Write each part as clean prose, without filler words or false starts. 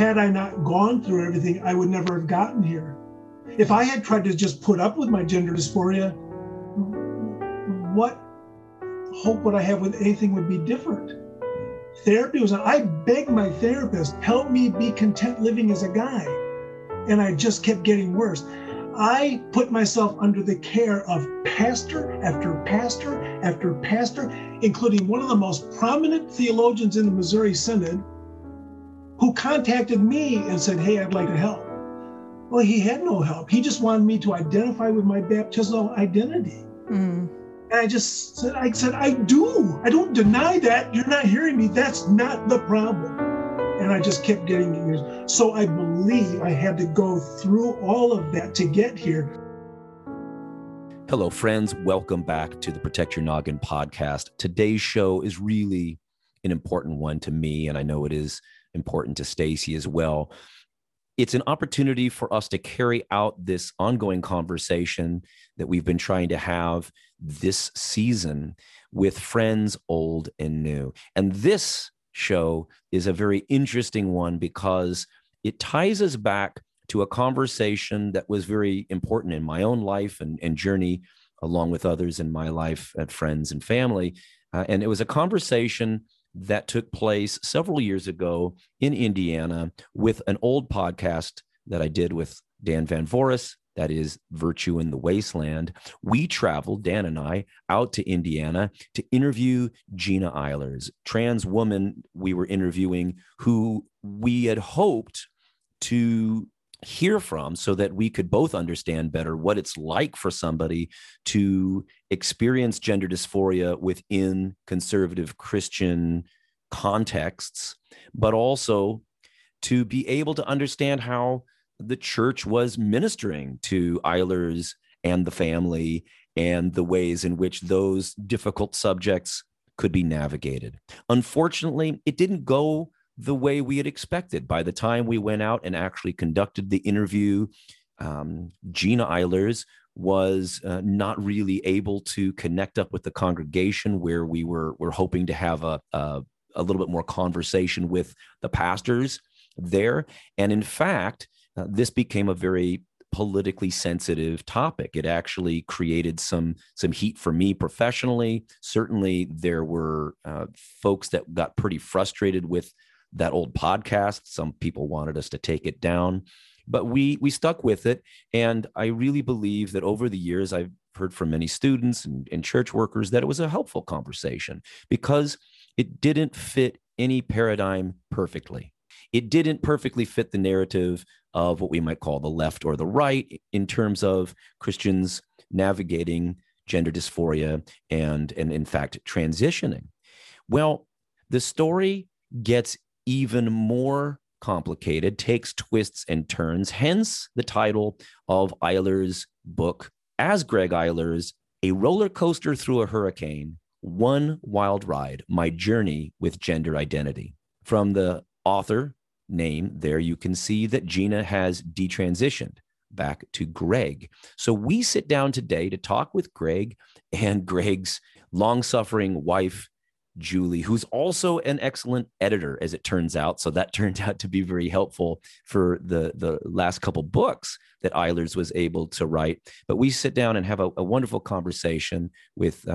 had I not gone through everything, I would never have gotten here. If I had tried to just put up with my gender dysphoria, what hope would I have with anything would be different? Therapy was, I begged my therapist, help me be content living as a guy. And I just kept getting worse. I put myself under the care of pastor after pastor after pastor, including one of the most prominent theologians in the Missouri Synod, who contacted me and said, hey, I'd like to help. Well, he had no help. He just wanted me to identify with my baptismal identity. Mm. And I said, I do. I don't deny that. You're not hearing me. That's not the problem. And I just kept getting used. So I believe I had to go through all of that to get here. Hello, friends. Welcome back to the Protect Your Noggin podcast. Today's show is really an important one to me, and I know it is important to Stacey as well. It's an opportunity for us to carry out this ongoing conversation that we've been trying to have this season with friends old and new. And this show is a very interesting one because it ties us back to a conversation that was very important in my own life and journey, along with others in my life at friends and family. And it was a conversation that took place several years ago in Indiana with an old podcast that I did with Dan Van Voorhis, that is Virtue in the Wasteland. We traveled, Dan and I, out to Indiana to interview Gina Eilers, trans woman we were interviewing, who we had hoped to hear from so that we could both understand better what it's like for somebody to experience gender dysphoria within conservative Christian contexts, but also to be able to understand how the church was ministering to Eilers and the family and the ways in which those difficult subjects could be navigated. Unfortunately, it didn't go the way we had expected. By the time we went out and actually conducted the interview, Gina Eilers was not really able to connect up with the congregation where we were hoping to have a little bit more conversation with the pastors there. And in fact, this became a very politically sensitive topic. It actually created some heat for me professionally. Certainly, there were folks that got pretty frustrated with that old podcast. Some people wanted us to take it down, but we stuck with it. And I really believe that over the years, I've heard from many students and church workers that it was a helpful conversation because it didn't fit any paradigm perfectly. It didn't perfectly fit the narrative of what we might call the left or the right in terms of Christians navigating gender dysphoria and in fact, transitioning. Well, the story gets even more complicated, takes twists and turns, hence the title of Eilers' book, as Greg Eilers, A Roller Coaster Through a Hurricane, One Wild Ride, My Journey with Gender Identity. From the author name there, you can see that Gina has detransitioned back to Greg. So we sit down today to talk with Greg and Greg's long-suffering wife, Julie, who's also an excellent editor, as it turns out. So that turned out to be very helpful for the last couple books that Eilers was able to write. But we sit down and have a wonderful conversation with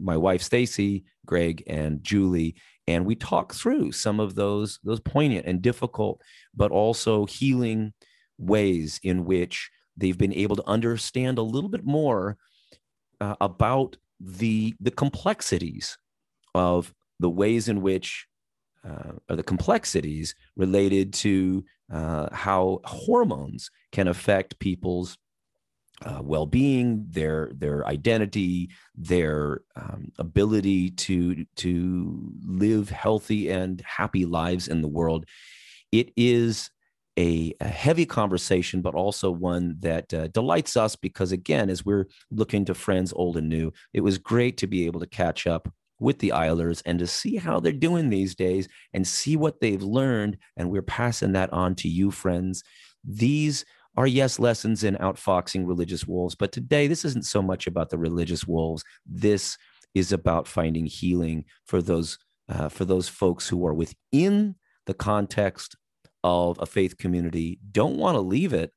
my wife, Stacey, Greg, and Julie. And we talk through some of those poignant and difficult, but also healing ways in which they've been able to understand a little bit more about the complexities of the ways in which, or the complexities related to how hormones can affect people's well-being, their identity, their ability to live healthy and happy lives in the world. It is a heavy conversation, but also one that delights us because, again, as we're looking to friends old and new, it was great to be able to catch up with the Eilers and to see how they're doing these days and see what they've learned. And we're passing that on to you, friends. These are, yes, lessons in outfoxing religious wolves. But today, this isn't so much about the religious wolves. This is about finding healing for those folks who are within the context of a faith community, don't want to leave it,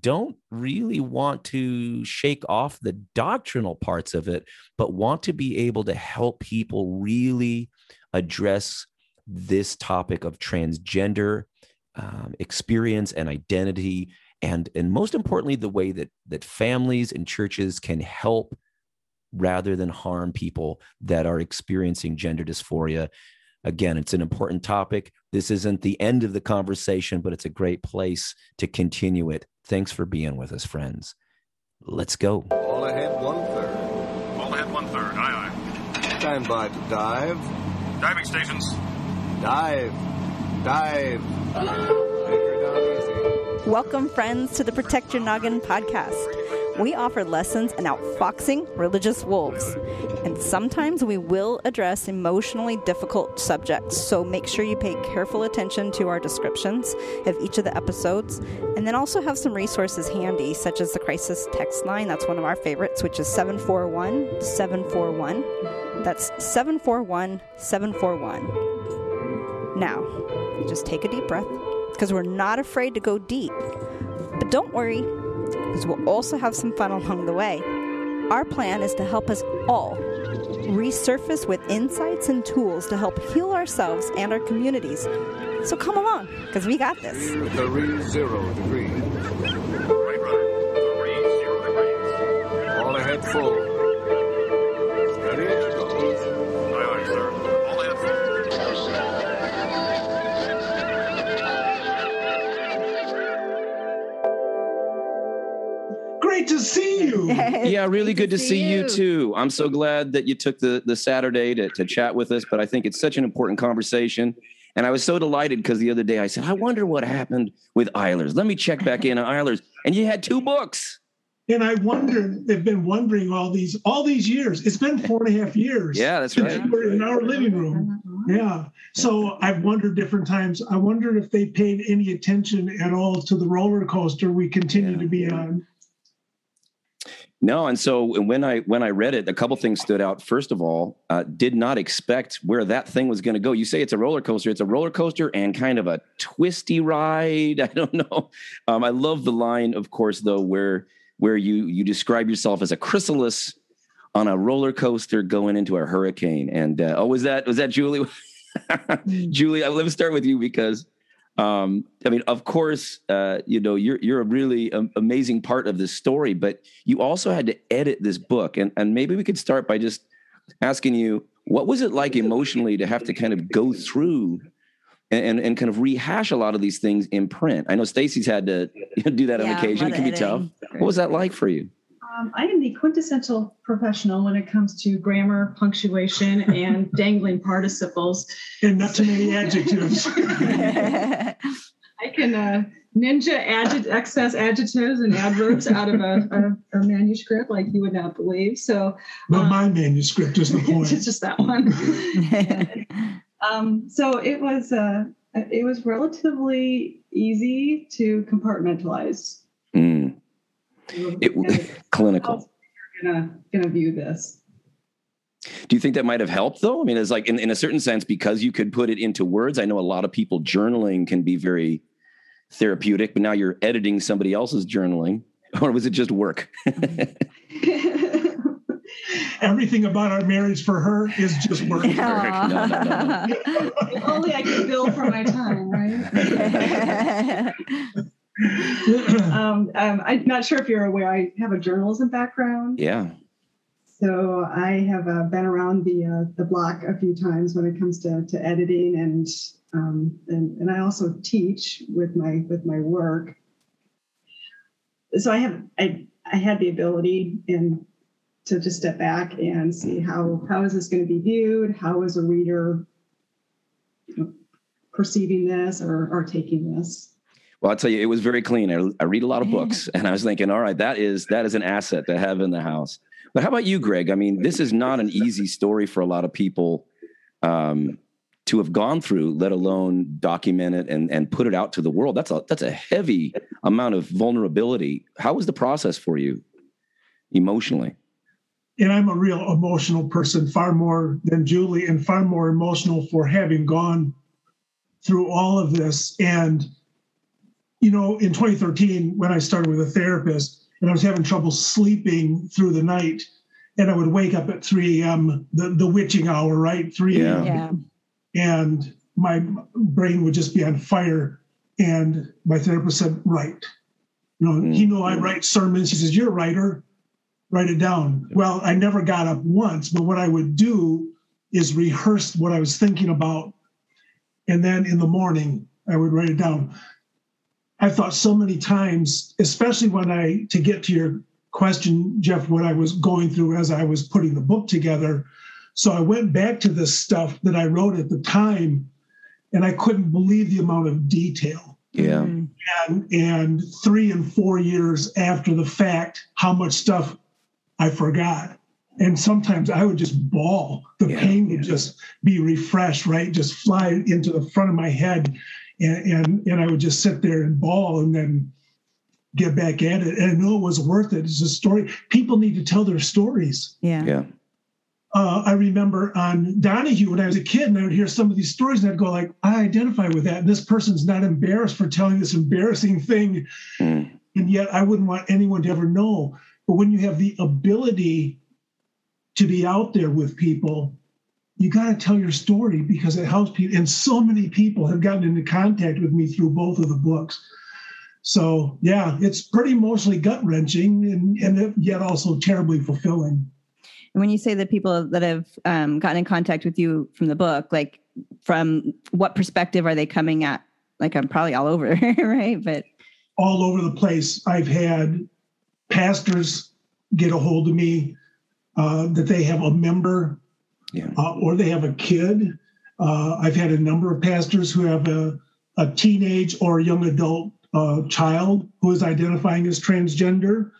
don't really want to shake off the doctrinal parts of it, but want to be able to help people really address this topic of transgender experience and identity. And most importantly, the way that families and churches can help rather than harm people that are experiencing gender dysphoria. Again, it's an important topic. This isn't the end of the conversation, but it's a great place to continue it. Thanks for being with us, friends. Let's go. All ahead, 1/3. All ahead, 1/3. Aye, aye. Stand by to dive. Diving stations. Dive. Dive. Take her down easy. Welcome, friends, to the Protect Your Noggin podcast. We offer lessons in outfoxing religious wolves, and sometimes we will address emotionally difficult subjects, so make sure you pay careful attention to our descriptions of each of the episodes, and then also have some resources handy, such as the Crisis Text Line. That's one of our favorites, which is 741-741. That's 741-741. Now, just take a deep breath, because we're not afraid to go deep, but don't worry, because we'll also have some fun along the way. Our plan is to help us all resurface with insights and tools to help heal ourselves and our communities. So come along, because we got this. 30 degrees. Right, brother. 30 degrees. All ahead full. Ready to go. Aye, aye, sir. All ahead full. To see you. Yeah, really good to see you too. I'm so glad that you took the Saturday to chat with us, but I think it's such an important conversation. And I was so delighted because the other day I said, I wonder what happened with Eilers. Let me check back in on Eilers. And you had 2 books. And I wonder, they've been wondering all these years. It's been 4.5 years. Yeah, that's right. We're in our living room. Yeah. So I've wondered different times. I wondered if they paid any attention at all to the roller coaster we continue to be on. No, and so when I read it, a couple things stood out. First of all, did not expect where that thing was going to go. You say it's a roller coaster. It's a roller coaster and kind of a twisty ride. I don't know. I love the line, of course, though, where you describe yourself as a chrysalis on a roller coaster going into a hurricane. And was that Julie? Julie, let me start with you because. I mean, of course, you're a really amazing part of this story, but you also had to edit this book. And maybe we could start by just asking you, what was it like emotionally to have to kind of go through and kind of rehash a lot of these things in print? I know Stacey's had to do that on occasion. It can be tough. What was that like for you? I am the quintessential professional when it comes to grammar, punctuation, and dangling participles. And not too many adjectives. I can ninja excess adjectives and adverbs out of a manuscript like you would not believe. So, but my manuscript is the point. It's just that one. So it was relatively easy to compartmentalize. Clinical. You're gonna view this. Do you think that might have helped though? I mean, it's like in a certain sense, because you could put it into words. I know a lot of people journaling can be very therapeutic, but now you're editing somebody else's journaling, or was it just work? Everything about our marriage for her is just work. No. If only I could bill for my time, right? I'm not sure if you're aware, I have a journalism background. Yeah. So I have been around the block a few times when it comes to editing, and I also teach with my work. So I had the ability to just step back and see how is this going to be viewed? How is a reader perceiving this or taking this? Well, I'll tell you, it was very clean. I read a lot of books, and I was thinking, all right, that is an asset to have in the house. But how about you, Greg? I mean, this is not an easy story for a lot of people to have gone through, let alone document it and put it out to the world. That's a heavy amount of vulnerability. How was the process for you emotionally? And I'm a real emotional person, far more than Julie, and far more emotional for having gone through all of this. And, you know, in 2013, when I started with a therapist and I was having trouble sleeping through the night, and I would wake up at 3 a.m., the witching hour, right? 3 a.m. Yeah. And my brain would just be on fire. And my therapist said, write. You know, he knew I write sermons. He says, you're a writer. Write it down. Yeah. Well, I never got up once, but what I would do is rehearse what I was thinking about. And then in the morning, I would write it down. I thought so many times, especially when to get to your question, Jeff, what I was going through as I was putting the book together. So I went back to this stuff that I wrote at the time, and I couldn't believe the amount of detail. Yeah. And 3 and 4 years after the fact, how much stuff I forgot. And sometimes I would just bawl. The pain would just be refreshed, right? Just fly into the front of my head. And I would just sit there and bawl and then get back at it. And I know it was worth it. It's a story. People need to tell their stories. Yeah. Yeah. I remember on Donahue when I was a kid, and I would hear some of these stories, and I'd go like, I identify with that. And this person's not embarrassed for telling this embarrassing thing. Mm. And yet I wouldn't want anyone to ever know. But when you have the ability to be out there with people, you got to tell your story because it helps people. And so many people have gotten into contact with me through both of the books. So, yeah, it's pretty emotionally gut-wrenching and yet also terribly fulfilling. And when you say that people that have gotten in contact with you from the book, like from what perspective are they coming at? Like I'm probably all over, right? But all over the place. I've had pastors get a hold of me that they have a member or they have a kid. I've had a number of pastors who have a teenage or young adult child who is identifying as transgender.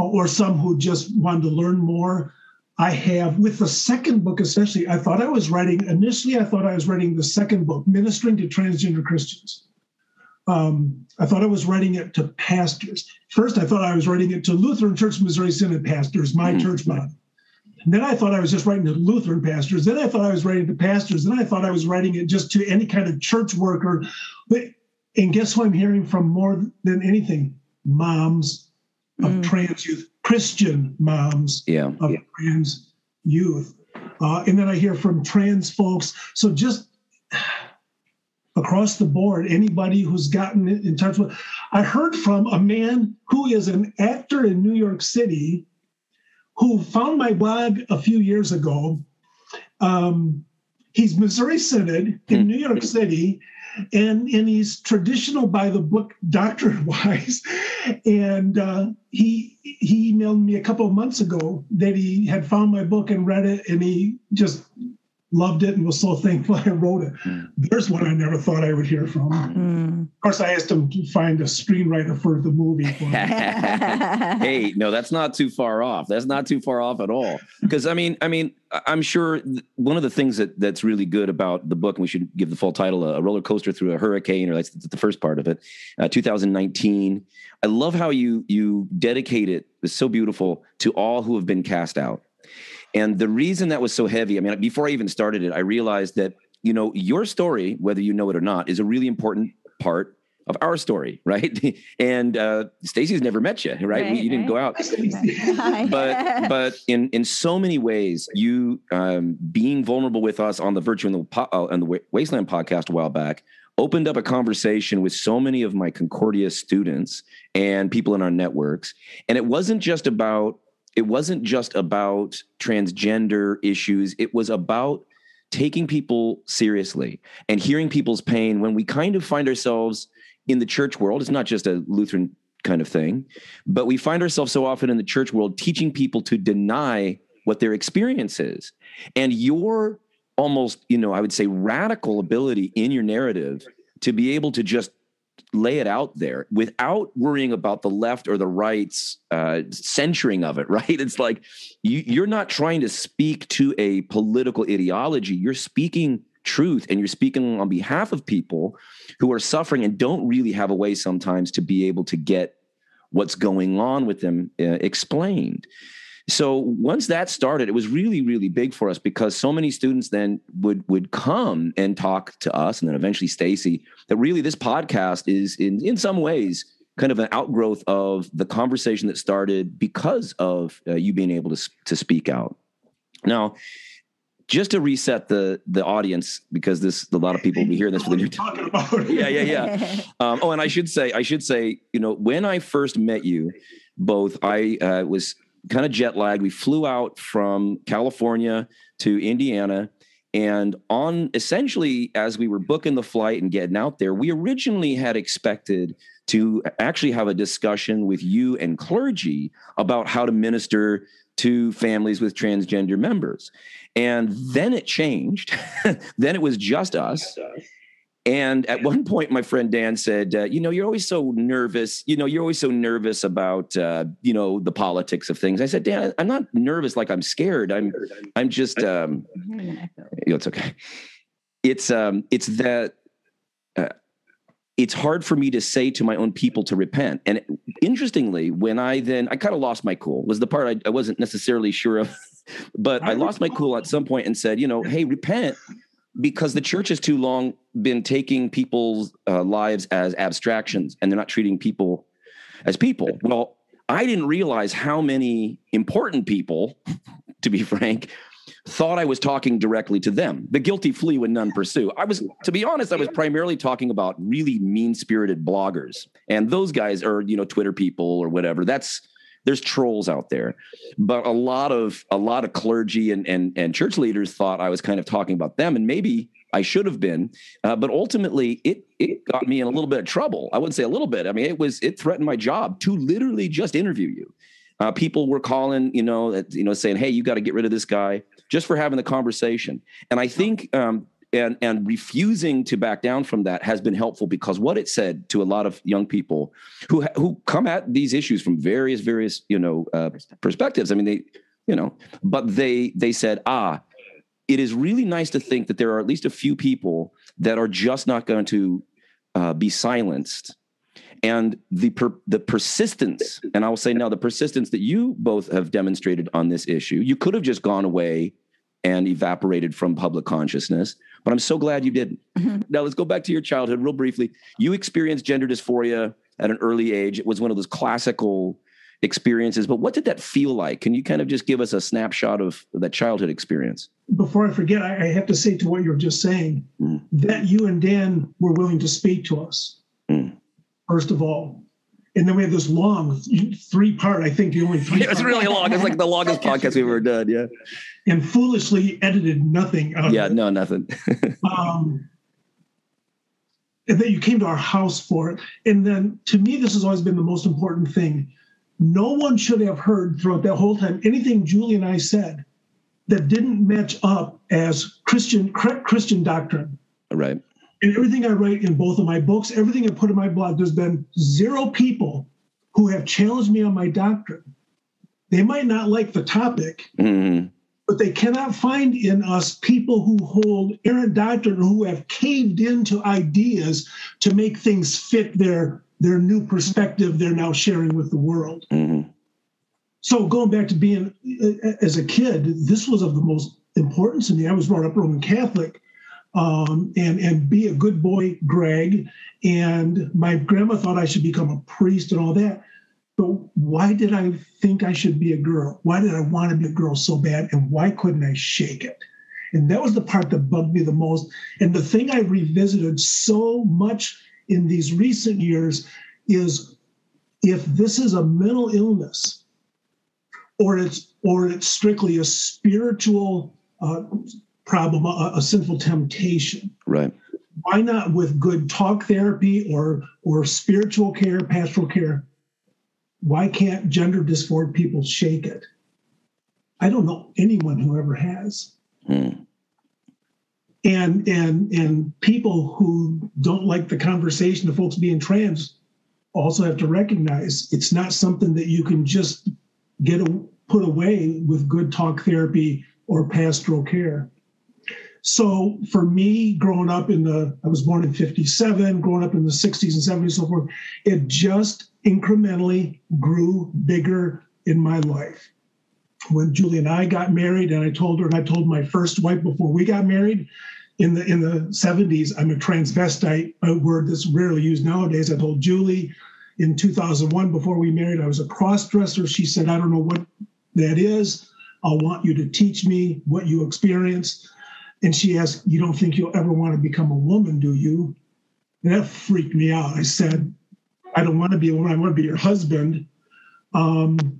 Or some who just wanted to learn more. I have, with the second book especially, I thought I was writing the second book, Ministering to Transgender Christians. I thought I was writing it to pastors. First, I thought I was writing it to Lutheran Church, Missouri Synod pastors, my church body. And then I thought I was just writing to Lutheran pastors. Then I thought I was writing to pastors. Then I thought I was writing it just to any kind of church worker. And guess who I'm hearing from more than anything? Moms of trans youth, Christian moms of trans youth. And then I hear from trans folks. So just across the board, anybody who's gotten in touch with, I heard from a man who is an actor in New York City who found my blog a few years ago. He's Missouri Synod in New York City, and he's traditional by the book, doctrine-wise. And he emailed me a couple of months ago that he had found my book and read it, and he just loved it and was so thankful I wrote it. There's one I never thought I would hear from. Of course, I asked him to find a screenwriter for the movie. Hey, no, that's not too far off. That's not too far off at all. Because, I mean, I'm sure one of the things that's really good about the book, and we should give the full title, A Roller Coaster Through a Hurricane, or that's the first part of it, 2019. I love how you dedicate it. It's so beautiful to all who have been cast out. And the reason that was so heavy, I mean, before I even started it, I realized that, you know, your story, whether you know it or not, is a really important part of our story, right? And Stacey's never met you, right? You didn't go out. But in so many ways, you being vulnerable with us on the Virtue in the Wasteland podcast a while back opened up a conversation with so many of my Concordia students and people in our networks. And it wasn't just about transgender issues. It was about taking people seriously and hearing people's pain when we kind of find ourselves in the church world. It's not just a Lutheran kind of thing, but we find ourselves so often in the church world teaching people to deny what their experience is. And your almost, you know, I would say radical ability in your narrative to be able to just lay it out there without worrying about the left or the right's censuring of it, right? It's like you're not trying to speak to a political ideology. You're speaking truth, and you're speaking on behalf of people who are suffering and don't really have a way sometimes to be able to get what's going on with them explained. So once that started, it was really, really big for us because so many students then would come and talk to us and then eventually Stacey, that really this podcast is in some ways kind of an outgrowth of the conversation that started because of you being able to speak out. Now, just to reset the audience, because a lot of people will be hearing this for the new time. Yeah. Oh, and I should say, you know, when I first met you both, I was kind of jet lagged. We flew out from California to Indiana, and on essentially as we were booking the flight and getting out there, we originally had expected to actually have a discussion with you and clergy about how to minister to families with transgender members. And then it changed. Then it was just us. And at one point, my friend Dan said, you know, you're always so nervous. You know, you're always so nervous about, you know, the politics of things. I said, Dan, I'm not nervous like I'm scared. I'm just, you know, it's okay. It's that, it's hard for me to say to my own people to repent. And interestingly, when I kind of lost my cool was the part I wasn't necessarily sure of, but I lost my cool at some point and said, you know, hey, repent, because the church has too long been taking people's lives as abstractions and they're not treating people as people. Well, I didn't realize how many important people, to be frank, thought I was talking directly to them. The guilty flee when none pursue. To be honest, I was primarily talking about really mean-spirited bloggers. And those guys are, you know, Twitter people or whatever. There's trolls out there. But a lot of clergy and church leaders thought I was kind of talking about them. And maybe I should have been. But ultimately, it got me in a little bit of trouble. I wouldn't say a little bit. I mean, it threatened my job to literally just interview you. People were calling, saying, hey, you got to get rid of this guy just for having the conversation. And I think and refusing to back down from that has been helpful, because what it said to a lot of young people who come at these issues from various, perspectives. I mean, they said, it is really nice to think that there are at least a few people that are just not going to be silenced. And the persistence, and I will say now, the persistence that you both have demonstrated on this issue, you could have just gone away and evaporated from public consciousness, but I'm so glad you didn't. Mm-hmm. Now let's go back to your childhood real briefly. You experienced gender dysphoria at an early age. It was one of those classical experiences, but what did that feel like? Can you kind of just give us a snapshot of that childhood experience? Before I forget, I have to say to what you were just saying, that you and Dan were willing to speak to us. First of all. And then we have this long three-part, I think the only three. It was really long. It's like the longest podcast we've ever done, yeah. And foolishly edited nothing out of it. Yeah, no, nothing. And then you came to our house for it. And then, to me, this has always been the most important thing. No one should have heard throughout that whole time anything Julie and I said that didn't match up as Christian doctrine. Right. And everything I write in both of my books, everything I put in my blog, there's been zero people who have challenged me on my doctrine. They might not like the topic, but they cannot find in us people who hold errant doctrine, who have caved into ideas to make things fit their new perspective they're now sharing with the world. Mm-hmm. So going back to being, as a kid, this was of the most importance to me. I was brought up Roman Catholic. And be a good boy, Greg. And my grandma thought I should become a priest and all that. But why did I think I should be a girl? Why did I want to be a girl so bad? And why couldn't I shake it? And that was the part that bugged me the most. And the thing I revisited so much in these recent years is, if this is a mental illness, or it's strictly a spiritual problem, a sinful temptation. Right. Why not with good talk therapy or spiritual care, pastoral care? Why can't gender dysphoria people shake it? I don't know anyone who ever has. And people who don't like the conversation of folks being trans also have to recognize it's not something that you can just put away with good talk therapy or pastoral care. So for me, growing up I was born in 57, growing up in the 60s and 70s and so forth, it just incrementally grew bigger in my life. when Julie and I got married, and I told her, and I told my first wife before we got married in the 70s, I'm a transvestite, a word that's rarely used nowadays. I told Julie in 2001, before we married, I was a cross-dresser. She said, I don't know what that is. I want you to teach me what you experienced. And she asked, you don't think you'll ever want to become a woman, do you? And that freaked me out. I said, I don't want to be a woman. I want to be your husband. But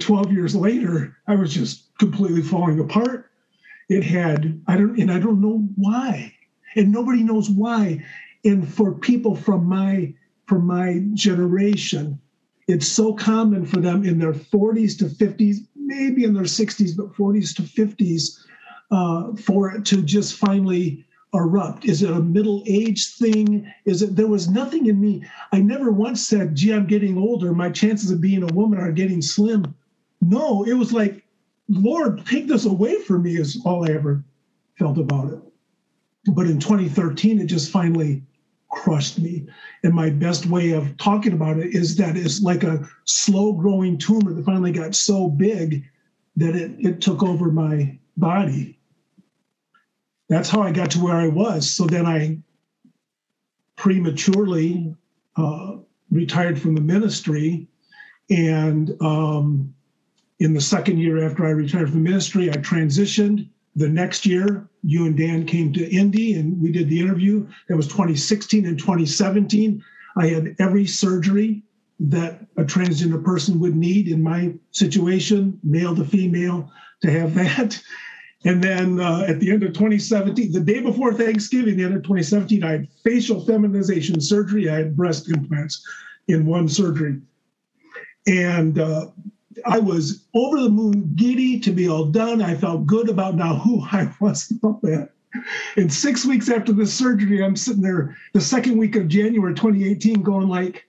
12 years later, I was just completely falling apart. I don't know why, and nobody knows why. And for people from my generation, it's so common for them in their 40s to 50s, maybe in their 60s, but 40s to 50s, for it to just finally erupt. Is it a middle age thing? There was nothing in me. I never once said, gee, I'm getting older. My chances of being a woman are getting slim. No, it was like, Lord, take this away from me is all I ever felt about it. But in 2013, it just finally crushed me. And my best way of talking about it is that it's like a slow-growing tumor that finally got so big that it took over my body. That's how I got to where I was. So then I prematurely retired from the ministry, and in the second year after I retired from the ministry, I transitioned. The next year, you and Dan came to Indy, and we did the interview. That was 2016 and 2017. I had every surgery that a transgender person would need in my situation, male to female, to have that. And then at the end of 2017, the day before Thanksgiving, the end of 2017, I had facial feminization surgery. I had breast implants in one surgery. And I was over the moon, giddy to be all done. I felt good about now who I was about that. And 6 weeks after the surgery, I'm sitting there the second week of January 2018 going like,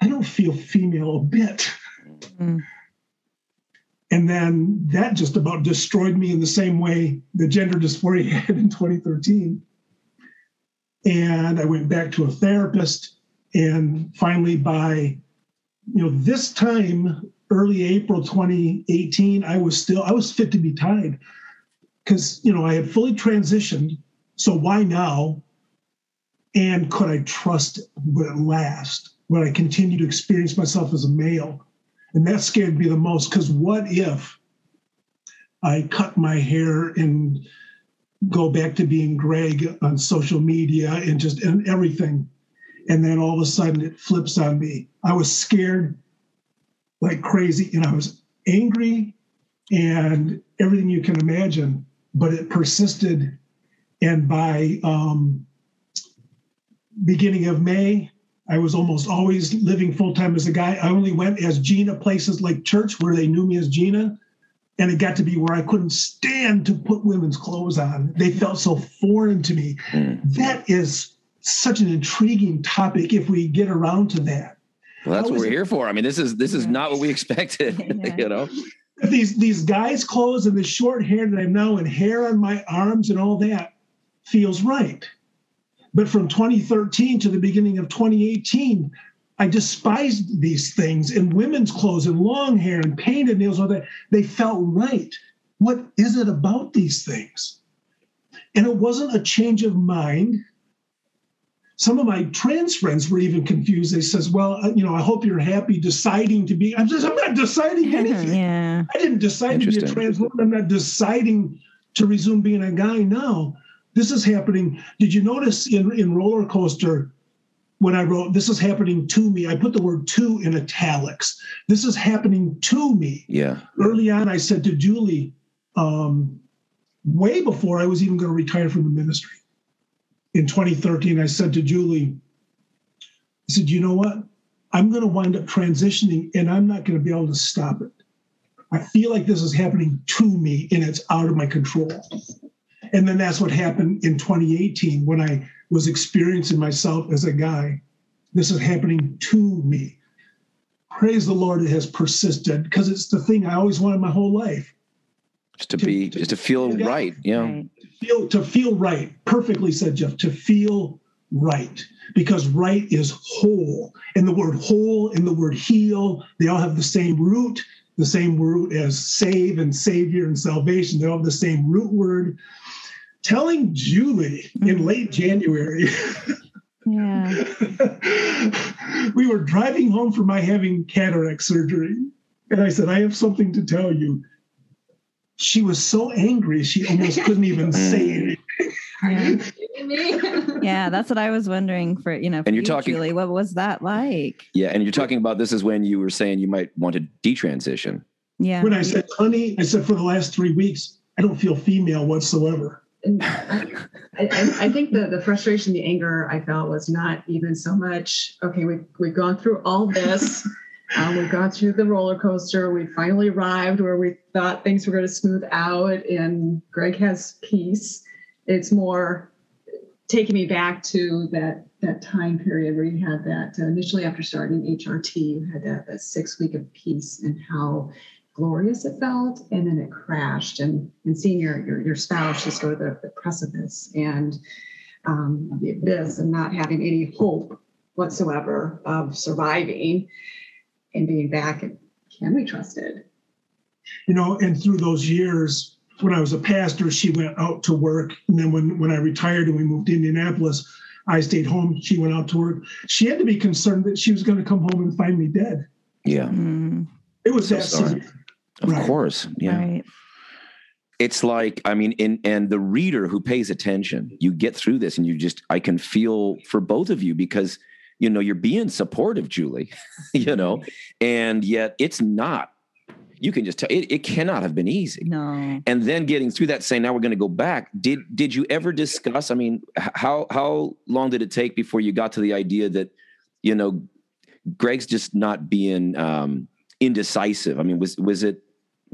I don't feel female a bit. Mm-hmm. And then that just about destroyed me in the same way the gender dysphoria had in 2013. And I went back to a therapist, and finally by this time, early April 2018, I was fit to be tied, because, I had fully transitioned. So why now? And could I trust it? Would it last? Would I continue to experience myself as a male? And that scared me the most, because what if I cut my hair and go back to being Greg on social media and everything? And then all of a sudden it flips on me. I was scared like crazy, and I was angry and everything you can imagine, but it persisted. And by beginning of May, I was almost always living full-time as a guy. I only went as Gina places like church where they knew me as Gina. And it got to be where I couldn't stand to put women's clothes on. They felt so foreign to me. That is such an intriguing topic if we get around to that. Well, that's what we're here for. I mean, this is not what we expected. Yeah. These guys' clothes and the short hair that I'm now, and hair on my arms and all that feels right. But from 2013 to the beginning of 2018, I despised these things, and women's clothes and long hair and painted nails, all that. They felt right. What is it about these things? And it wasn't a change of mind. Some of my trans friends were even confused. They says, well, I hope you're happy deciding to be. I'm not deciding anything. Yeah. I didn't decide to be a trans woman. I'm not deciding to resume being a guy now. This is happening. Did you notice in Roller Coaster, when I wrote, this is happening to me, I put the word to in italics. This is happening to me. Yeah. Early on, I said to Julie, way before I was even going to retire from the ministry, in 2013, I said to Julie, I said, you know what? I'm going to wind up transitioning, and I'm not going to be able to stop it. I feel like this is happening to me, and it's out of my control. And then that's what happened in 2018 when I was experiencing myself as a guy. This is happening to me. Praise the Lord, it has persisted, because it's the thing I always wanted my whole life. Just to feel right. Yeah. To feel right. Perfectly said, Jeff, to feel right, because right is whole. And the word whole and the word heal, they all have the same root as save and savior and salvation. They all have the same root word. Telling Julie in late January, we were driving home from my having cataract surgery. And I said, I have something to tell you. She was so angry, she almost couldn't even say anything. Are you kidding me? Yeah, that's what I was wondering for, you know, for you, Julie, what was that like? Yeah, and you're talking about this is when you were saying you might want to detransition. Yeah. When I said, honey, I said, for the last 3 weeks, I don't feel female whatsoever. And I think the frustration, the anger I felt was not even so much, okay, we've gone through all this. We got through the roller coaster. We finally arrived where we thought things were going to smooth out, and Greg has peace. It's more taking me back to that time period where you had that initially after starting HRT, you had that 6-week of peace and how glorious it felt, and then it crashed. And seeing your spouse just go to the precipice and the abyss, and not having any hope whatsoever of surviving. And being back, and can we trust it? You know, and through those years, when I was a pastor, she went out to work. And then when I retired and we moved to Indianapolis, I stayed home. She went out to work. She had to be concerned that she was going to come home and find me dead. Yeah. Mm-hmm. It was so absolutely. Of course. Yeah. Right. It's like, I mean, and the reader who pays attention, you get through this and you just, I can feel for both of you because you know, you're being supportive, Julie, you know, and yet it's not, you can just tell it cannot have been easy. No. And then getting through that saying, now we're going to go back. Did you ever discuss, I mean, how long did it take before you got to the idea that, you know, Greg's just not being indecisive? I mean, were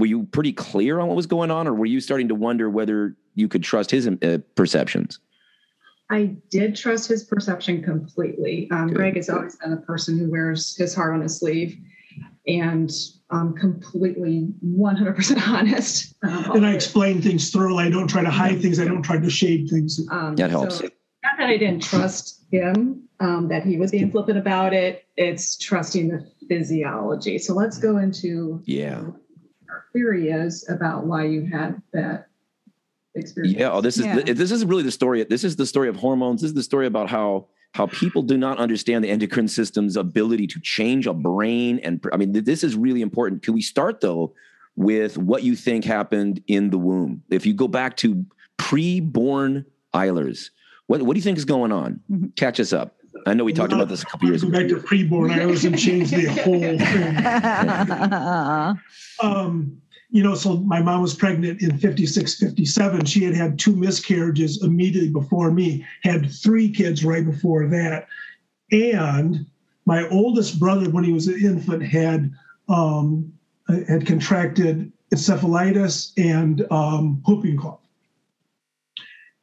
you pretty clear on what was going on, or were you starting to wonder whether you could trust his perceptions? I did trust his perception completely. Greg has always been a person who wears his heart on his sleeve and completely 100% honest. And I explain things thoroughly. I don't try to hide things. I don't try to shade things. That helps. So, not that I didn't trust him, that he was being flippant about it. It's trusting the physiology. So let's go into our theory is about why you had that experience. Yeah, this is really the story. This is the story of hormones. This is the story about how people do not understand the endocrine system's ability to change a brain. And I mean, this is really important. Can we start though with what you think happened in the womb? If you go back to pre-born Eilers, what do you think is going on? Catch us up. I know we talked about this a couple years ago. Go back to pre-born Eilers and change the whole thing. You know, so my mom was pregnant in 56, 57. She had 2 miscarriages immediately before me, had 3 kids right before that. And my oldest brother, when he was an infant, had contracted encephalitis and whooping cough.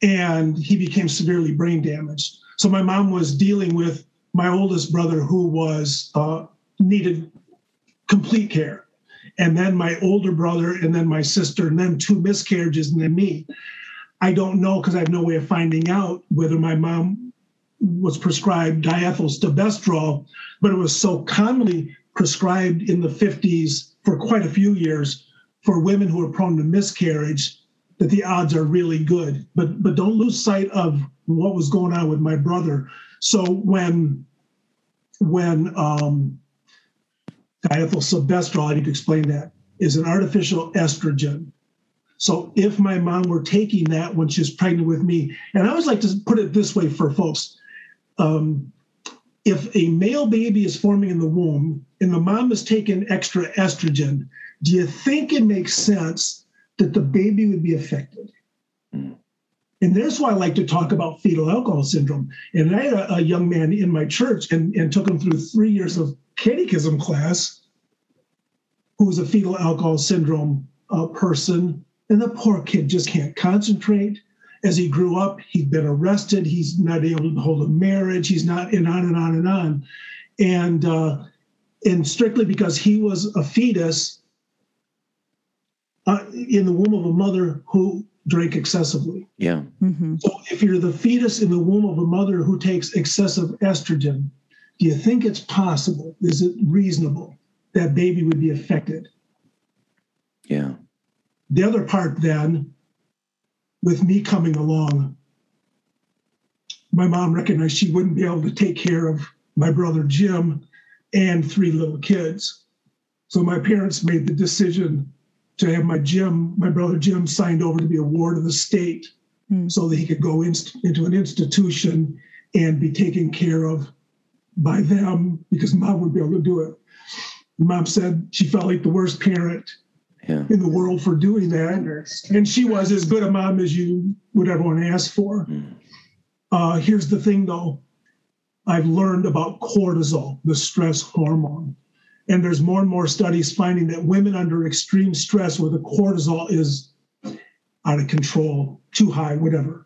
And he became severely brain damaged. So my mom was dealing with my oldest brother who was needed complete care. And then my older brother, and then my sister, and then 2 miscarriages, and then me. I don't know, because I have no way of finding out whether my mom was prescribed diethylstilbestrol, but it was so commonly prescribed in the 50s for quite a few years for women who are prone to miscarriage that the odds are really good. But don't lose sight of what was going on with my brother. So when diethylstilbestrol, I need to explain that, is an artificial estrogen. So if my mom were taking that when she was pregnant with me, and I always like to put it this way for folks, if a male baby is forming in the womb and the mom is taking extra estrogen, do you think it makes sense that the baby would be affected? And that's why I like to talk about fetal alcohol syndrome. And I had a young man in my church and took him through 3 years of catechism class who was a fetal alcohol syndrome person, and the poor kid just can't concentrate. As he grew up, he'd been arrested, he's not able to hold a marriage, he's not, and on and on and on. And strictly because he was a fetus in the womb of a mother who drink excessively. Yeah. Mm-hmm. So if you're the fetus in the womb of a mother who takes excessive estrogen, do you think it's possible? Is it reasonable that baby would be affected? Yeah. The other part then, with me coming along, my mom recognized she wouldn't be able to take care of my brother Jim and three little kids. So my parents made the decision to have my brother Jim signed over to be a ward of the state so that he could go into an institution and be taken care of by them, because Mom would be able to do it. Mom said she felt like the worst parent in the world for doing that. And she was as good a mom as you would ever want to ask for. Here's the thing, though. I've learned about cortisol, the stress hormone. And there's more and more studies finding that women under extreme stress, where the cortisol is out of control, too high, whatever,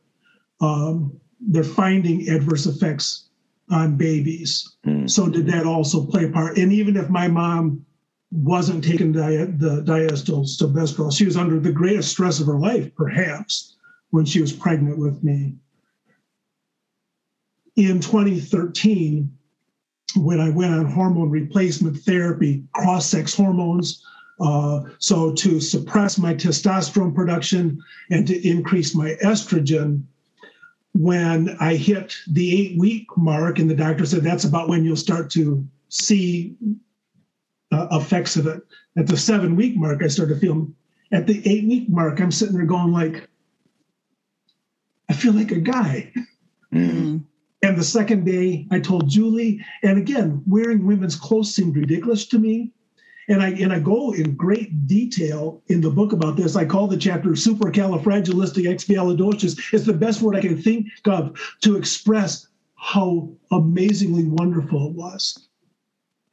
they're finding adverse effects on babies. So did that also play a part? And even if my mom wasn't taking the diethylstilbestrol, she was under the greatest stress of her life, perhaps, when she was pregnant with me. In 2013, when I went on hormone replacement therapy, cross-sex hormones, so to suppress my testosterone production and to increase my estrogen, when I hit the 8-week mark and the doctor said, that's about when you'll start to see effects of it. At the 7-week mark, I started feeling, at the 8-week mark, I'm sitting there going like, I feel like a guy. Mm-hmm. And the second day, I told Julie, and again, wearing women's clothes seemed ridiculous to me. And I go in great detail in the book about this. I call the chapter Supercalifragilisticexpialidocious. It's the best word I can think of to express how amazingly wonderful it was.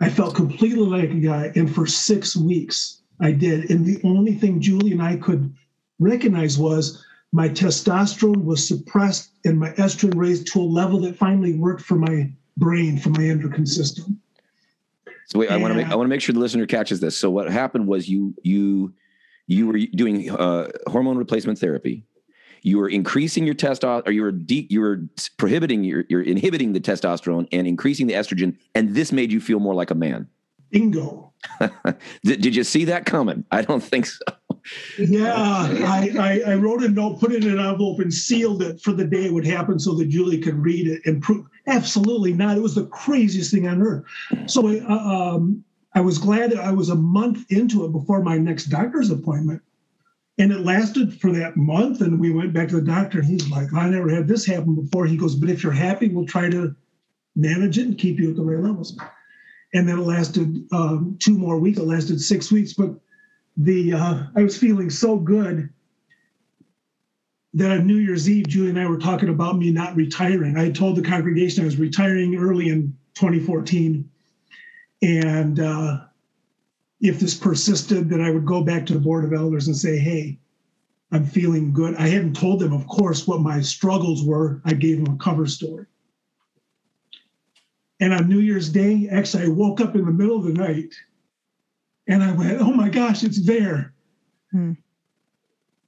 I felt completely like a guy, and for 6 weeks I did. And the only thing Julie and I could recognize was my testosterone was suppressed and my estrogen raised to a level that finally worked for my brain, for my endocrine system. So wait, I want to make sure the listener catches this. So what happened was you were doing hormone replacement therapy. You were increasing your testosterone, or you're inhibiting the testosterone and increasing the estrogen, and this made you feel more like a man. Bingo. Did you see that coming? I don't think so. Yeah, I wrote a note, put it in an envelope, and sealed it for the day it would happen so that Julie could read it and prove. Absolutely not. It was the craziest thing on earth. So I was glad that I was a month into it before my next doctor's appointment. And it lasted for that month, and we went back to the doctor, and he's like, I never had this happen before. He goes, but if you're happy, we'll try to manage it and keep you at the right levels. And then it lasted 2 more weeks. It lasted 6 weeks, but I was feeling so good that on New Year's Eve, Julie and I were talking about me not retiring. I had told the congregation I was retiring early in 2014, and if this persisted, then I would go back to the Board of Elders and say, hey, I'm feeling good. I hadn't told them, of course, what my struggles were. I gave them a cover story. And on New Year's Day, actually, I woke up in the middle of the night, and I went, oh my gosh, it's there. Then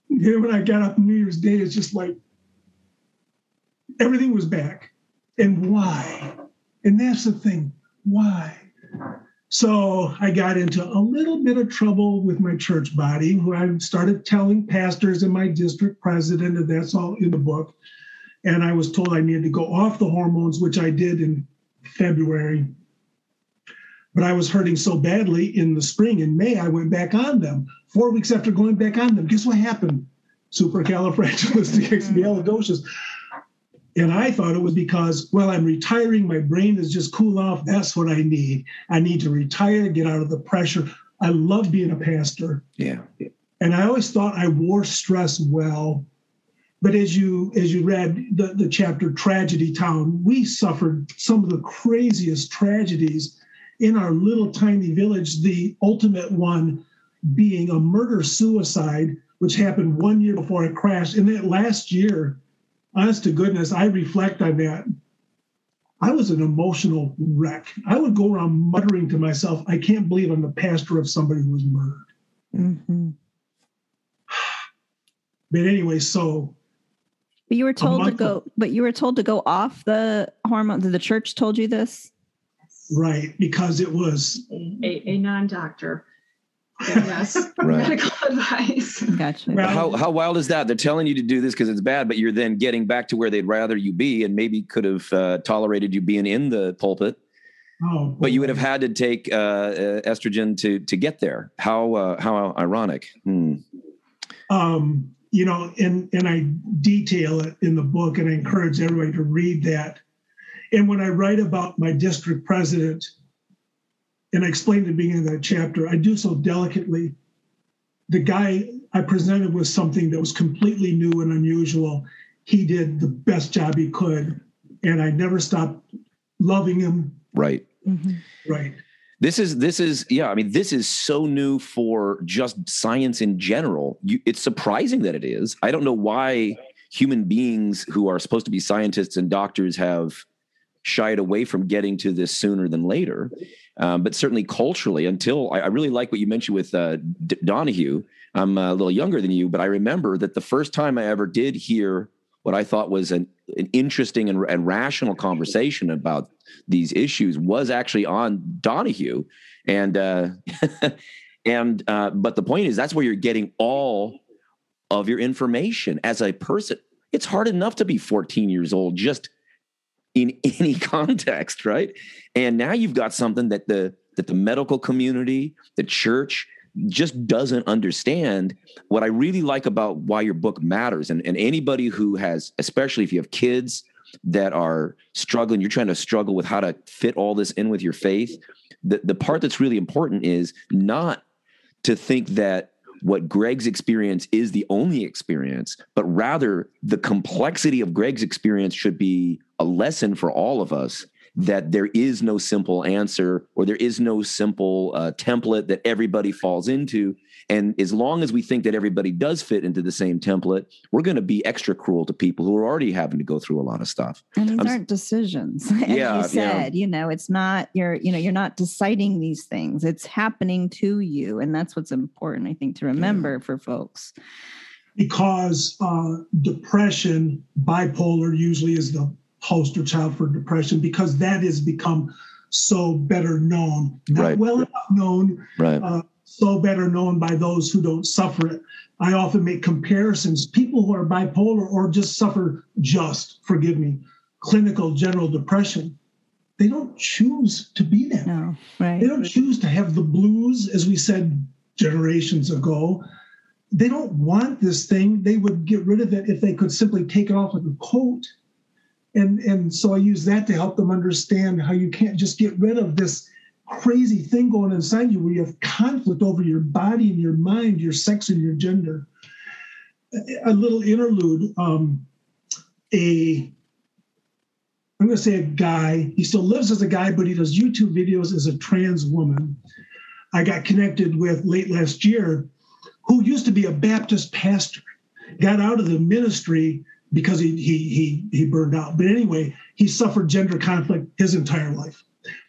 when I got up New Year's Day, it's just like everything was back. And why? And that's the thing, why? So I got into a little bit of trouble with my church body, who I started telling pastors and my district president, and that's all in the book. And I was told I needed to go off the hormones, which I did in February. But I was hurting so badly in the spring. In May, I went back on them. 4 weeks after going back on them, guess what happened? Supercalifragilisticexpialidocious. And I thought it was because, well, I'm retiring. My brain is just cool off. That's what I need. I need to retire, get out of the pressure. I love being a pastor. Yeah. And I always thought I wore stress well. But as you read the chapter Tragedy Town, we suffered some of the craziest tragedies in our little tiny village, the ultimate one being a murder-suicide, which happened 1 year before I crashed. And that last year, honest to goodness, I reflect on that. I was an emotional wreck. I would go around muttering to myself, I can't believe I'm the pastor of somebody who was murdered. Mm-hmm. But anyway, so. But you were told to go. But you were told to go off the hormone. The church told you this, right? Because it was a non-doctor. Yes, right. Medical advice. Gotcha. Right. How wild is that? They're telling you to do this because it's bad, but you're then getting back to where they'd rather you be, and maybe could have tolerated you being in the pulpit. Oh, but you would have had to take estrogen to get there. How ironic. Hmm. You know, and I detail it in the book, and I encourage everybody to read that. And when I write about my district president, and I explained at the beginning of that chapter, I do so delicately. The guy I presented with something that was completely new and unusual. He did the best job he could, and I never stopped loving him. Right. Mm-hmm. Right. This is, yeah, I mean, this is so new for just science in general. It's surprising that it is. I don't know why human beings who are supposed to be scientists and doctors have shied away from getting to this sooner than later. But certainly culturally, until I really like what you mentioned with Donahue. I'm a little younger than you, but I remember that the first time I ever did hear what I thought was an interesting and rational conversation about these issues was actually on Donahue. And but the point is, that's where you're getting all of your information as a person. It's hard enough to be 14 years old, just in any context. Right. And now you've got something that the medical community, the church, just doesn't understand. What I really like about why your book matters, and anybody who has, especially if you have kids that are struggling, you're trying to struggle with how to fit all this in with your faith. The part that's really important is not to think that what Greg's experience is the only experience, but rather the complexity of Greg's experience should be a lesson for all of us, that there is no simple answer, or there is no simple template that everybody falls into. And as long as we think that everybody does fit into the same template, we're going to be extra cruel to people who are already having to go through a lot of stuff. And these aren't decisions. Yeah, as you said, yeah. You know, it's not, you're not deciding these things. It's happening to you. And that's what's important, I think, to remember for folks. Because depression, bipolar usually is the poster child for depression, because that has become so better known, not right. well enough known, right. So better known by those who don't suffer it. I often make comparisons. People who are bipolar or just suffer clinical general depression, they don't choose to be there. No, right. They don't choose to have the blues, as we said generations ago. They don't want this thing. They would get rid of it if they could simply take it off with a coat. And so I use that to help them understand how you can't just get rid of this crazy thing going inside you where you have conflict over your body and your mind, your sex and your gender. A little interlude, I'm going to say a guy, he still lives as a guy, but he does YouTube videos as a trans woman I got connected with late last year, who used to be a Baptist pastor, got out of the ministry because he burned out. But anyway, he suffered gender conflict his entire life.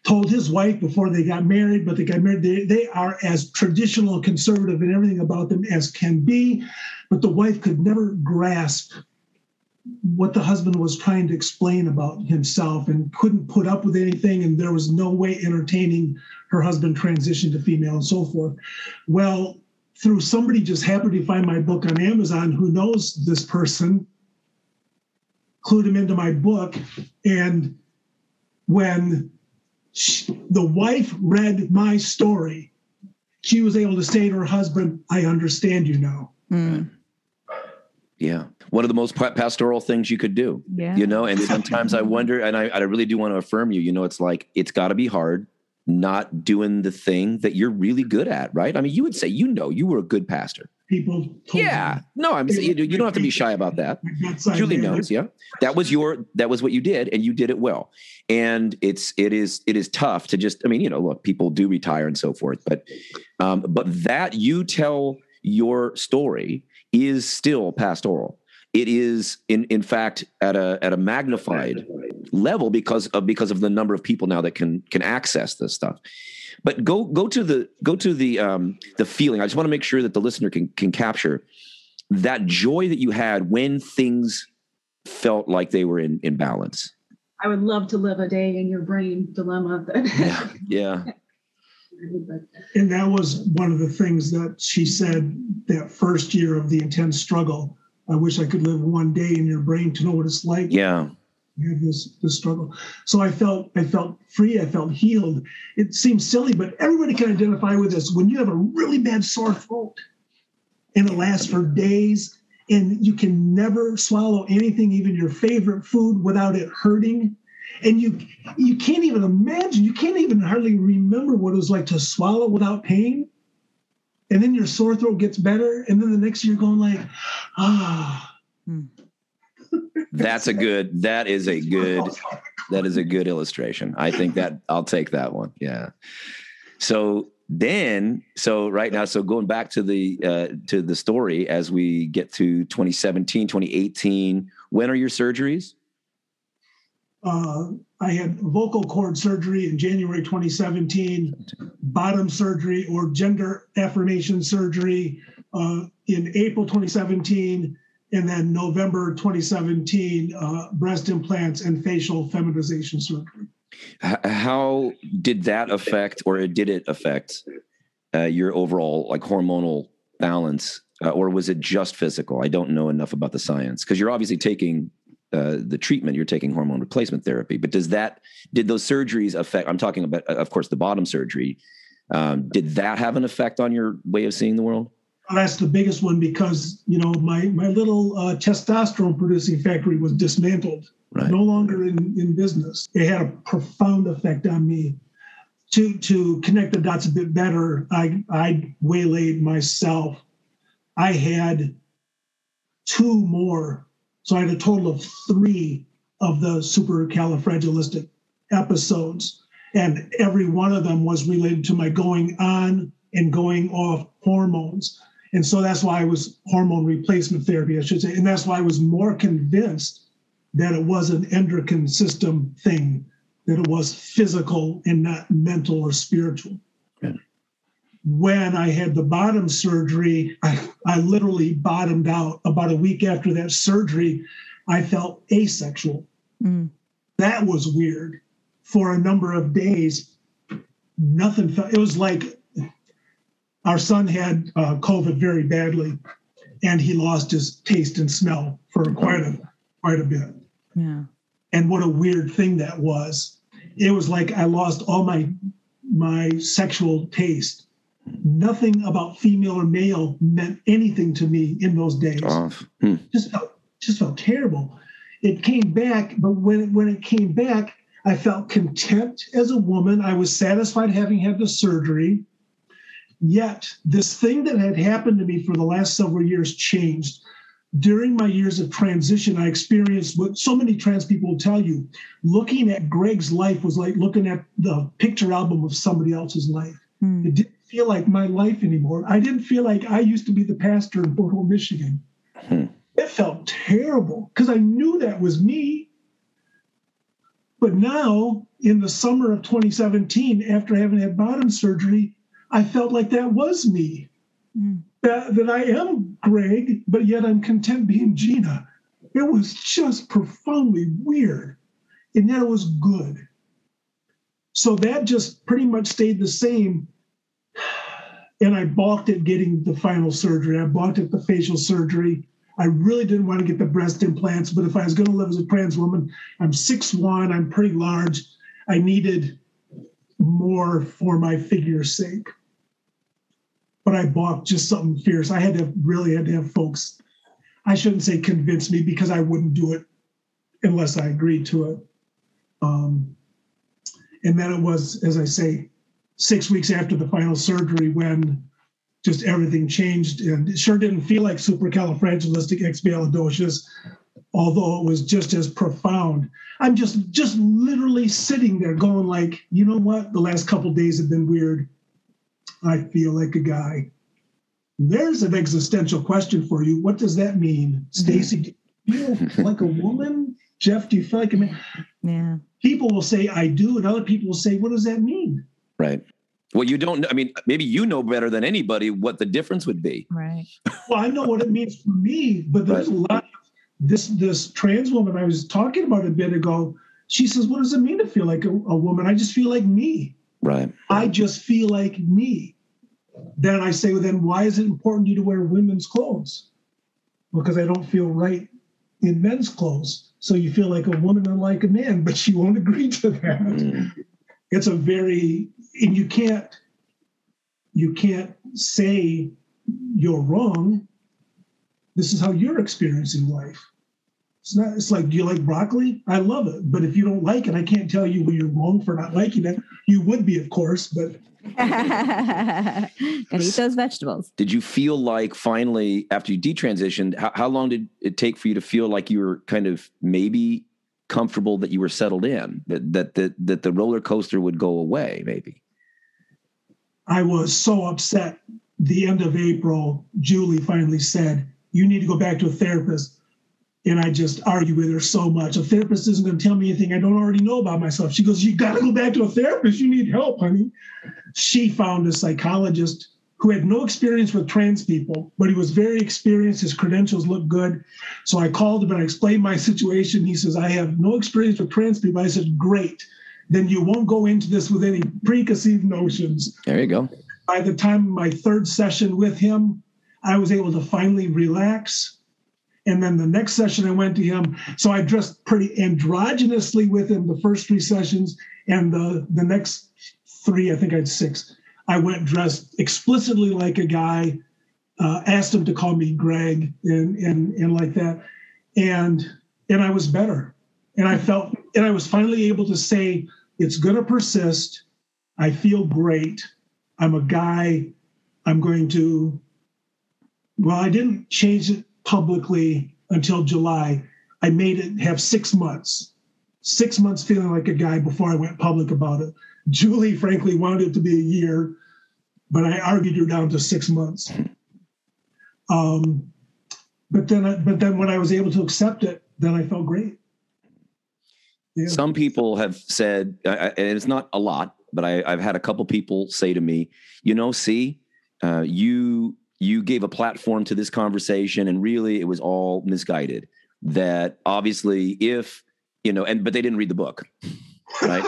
Told his wife before they got married, but they got married. They are as traditional and conservative in everything about them as can be. But the wife could never grasp what the husband was trying to explain about himself and couldn't put up with anything. And there was no way entertaining her husband transition to female and so forth. Well, through somebody just happened to find my book on Amazon, who knows this person, clued him into my book. And when the wife read my story, she was able to say to her husband, "I understand you now." Mm. Yeah. One of the most pastoral things you could do, yeah. You know, and sometimes I wonder, and I really do want to affirm you, you know, it's like, it's gotta be hard not doing the thing that you're really good at. Right. I mean, you would say, you know, you were a good pastor. People. Yeah. No, I'm saying you don't have to be shy about that. Julie knows. Yeah. That was what you did, and you did it well. And it is tough to just, I mean, you know, look, people do retire and so forth, but that you tell your story is still pastoral. It is in fact at a magnified level because of the number of people now that can access this stuff. But go to the feeling. I just want to make sure that the listener can capture that joy that you had when things felt like they were in balance. I would love to live a day in your brain dilemma. Yeah. And that was one of the things that she said that first year of the intense struggle. I wish I could live one day in your brain to know what it's like. Yeah. You have this struggle. So I felt free. I felt healed. It seems silly, but everybody can identify with this. When you have a really bad sore throat and it lasts for days and you can never swallow anything, even your favorite food, without it hurting. And you can't even imagine, you can't even hardly remember what it was like to swallow without pain. And then your sore throat gets better. And then the next year you're going like, That is a good illustration. I think that I'll take that one. Yeah. So right now, so going back to the story as we get to 2017, 2018, when are your surgeries? I had vocal cord surgery in January 2017, bottom surgery or gender affirmation surgery in April 2017, and then November 2017, breast implants and facial feminization surgery. How did that affect, or did it affect your overall like hormonal balance, or was it just physical? I don't know enough about the science, because you're obviously taking the treatment, you're taking hormone replacement therapy, but did those surgeries affect, I'm talking about, of course, the bottom surgery. Did that have an effect on your way of seeing the world? That's the biggest one, because, you know, my little testosterone producing factory was dismantled, right. No longer in business. It had a profound effect on me. To connect the dots a bit better, I waylaid myself. I had two more. So I had a total of three of the supercalifragilistic episodes. And every one of them was related to my going on and going off hormones. And so that's why I was hormone replacement therapy, I should say. And that's why I was more convinced that it was an endocrine system thing, that it was physical and not mental or spiritual. Okay. When I had the bottom surgery, I literally bottomed out. About a week after that surgery, I felt asexual. Mm. That was weird. For a number of days, nothing felt, it was like our son had COVID very badly, and he lost his taste and smell for quite a bit. Yeah. And what a weird thing that was. It was like I lost all my sexual taste. Nothing about female or male meant anything to me in those days. Just felt terrible. It came back, but when it came back, I felt content as a woman. I was satisfied having had the surgery. Yet, this thing that had happened to me for the last several years changed. During my years of transition, I experienced what so many trans people will tell you. Looking at Greg's life was like looking at the picture album of somebody else's life. Mm. It didn't feel like my life anymore. I didn't feel like I used to be the pastor in Fort Worth, Michigan. Mm. It felt terrible because I knew that was me. But now, in the summer of 2017, after having had bottom surgery, I felt like that was me, that I am Greg, but yet I'm content being Gina. It was just profoundly weird, and yet it was good. So that just pretty much stayed the same, and I balked at getting the final surgery. I balked at the facial surgery. I really didn't want to get the breast implants, but if I was going to live as a trans woman, I'm 6'1", I'm pretty large, I needed more for my figure's sake. But I balked, just something fierce. I had to have folks, I shouldn't say convince me, because I wouldn't do it unless I agreed to it. And then it was, as I say, 6 weeks after the final surgery when just everything changed. And it sure didn't feel like supercalifragilisticexpialidocious, although it was just as profound. I'm just literally sitting there going like, you know what? The last couple of days have been weird. I feel like a guy. There's an existential question for you. What does that mean? Stacey, do you feel like a woman? Jeff, do you feel like a man? Yeah. People will say, I do. And other people will say, what does that mean? Right. Well, you don't know. I mean, maybe you know better than anybody what the difference would be. Right. Well, I know what it means for me, but there's a lot. This trans woman I was talking about a bit ago, she says, what does it mean to feel like a woman? I just feel like me. Right. I just feel like me. Then I say, well, then why is it important to you to wear women's clothes? Because I don't feel right in men's clothes. So you feel like a woman and like a man, but she won't agree to that. Mm. It's a very, and you can't say you're wrong. This is how you're experiencing life. It's not, it's like, do you like broccoli? I love it. But if you don't like it, I can't tell you you're wrong for not liking it. You would be, of course, but. Gotta eat those vegetables. Did you feel like finally, after you detransitioned, how long did it take for you to feel like you were kind of maybe comfortable that you were settled in, that the roller coaster would go away, maybe? I was so upset. The end of April, Julie finally said, you need to go back to a therapist. And I just argue with her so much. A therapist isn't going to tell me anything I don't already know about myself. She goes, you got to go back to a therapist. You need help, honey. She found a psychologist who had no experience with trans people, but he was very experienced. His credentials looked good. So I called him and I explained my situation. He says, I have no experience with trans people. I said, great. Then you won't go into this with any preconceived notions. There you go. By the time of my third session with him, I was able to finally relax. And then the next session I went to him, so I dressed pretty androgynously with him the first three sessions, and the next three, I think I had six, I went dressed explicitly like a guy, asked him to call me Greg and like that, and I was better. And I felt, and I was finally able to say, it's going to persist, I feel great, I'm a guy, I'm going to, well, I didn't change it publicly until July. I made it have 6 months. 6 months feeling like a guy before I went public about it. Julie, frankly, wanted it to be a year, but I argued her down to 6 months. But then when I was able to accept it, then I felt great. Yeah. Some people have said, and it's not a lot, but I've had a couple people say to me, you know, see, you gave a platform to this conversation, and really it was all misguided. That obviously, if, you know, but they didn't read the book, right?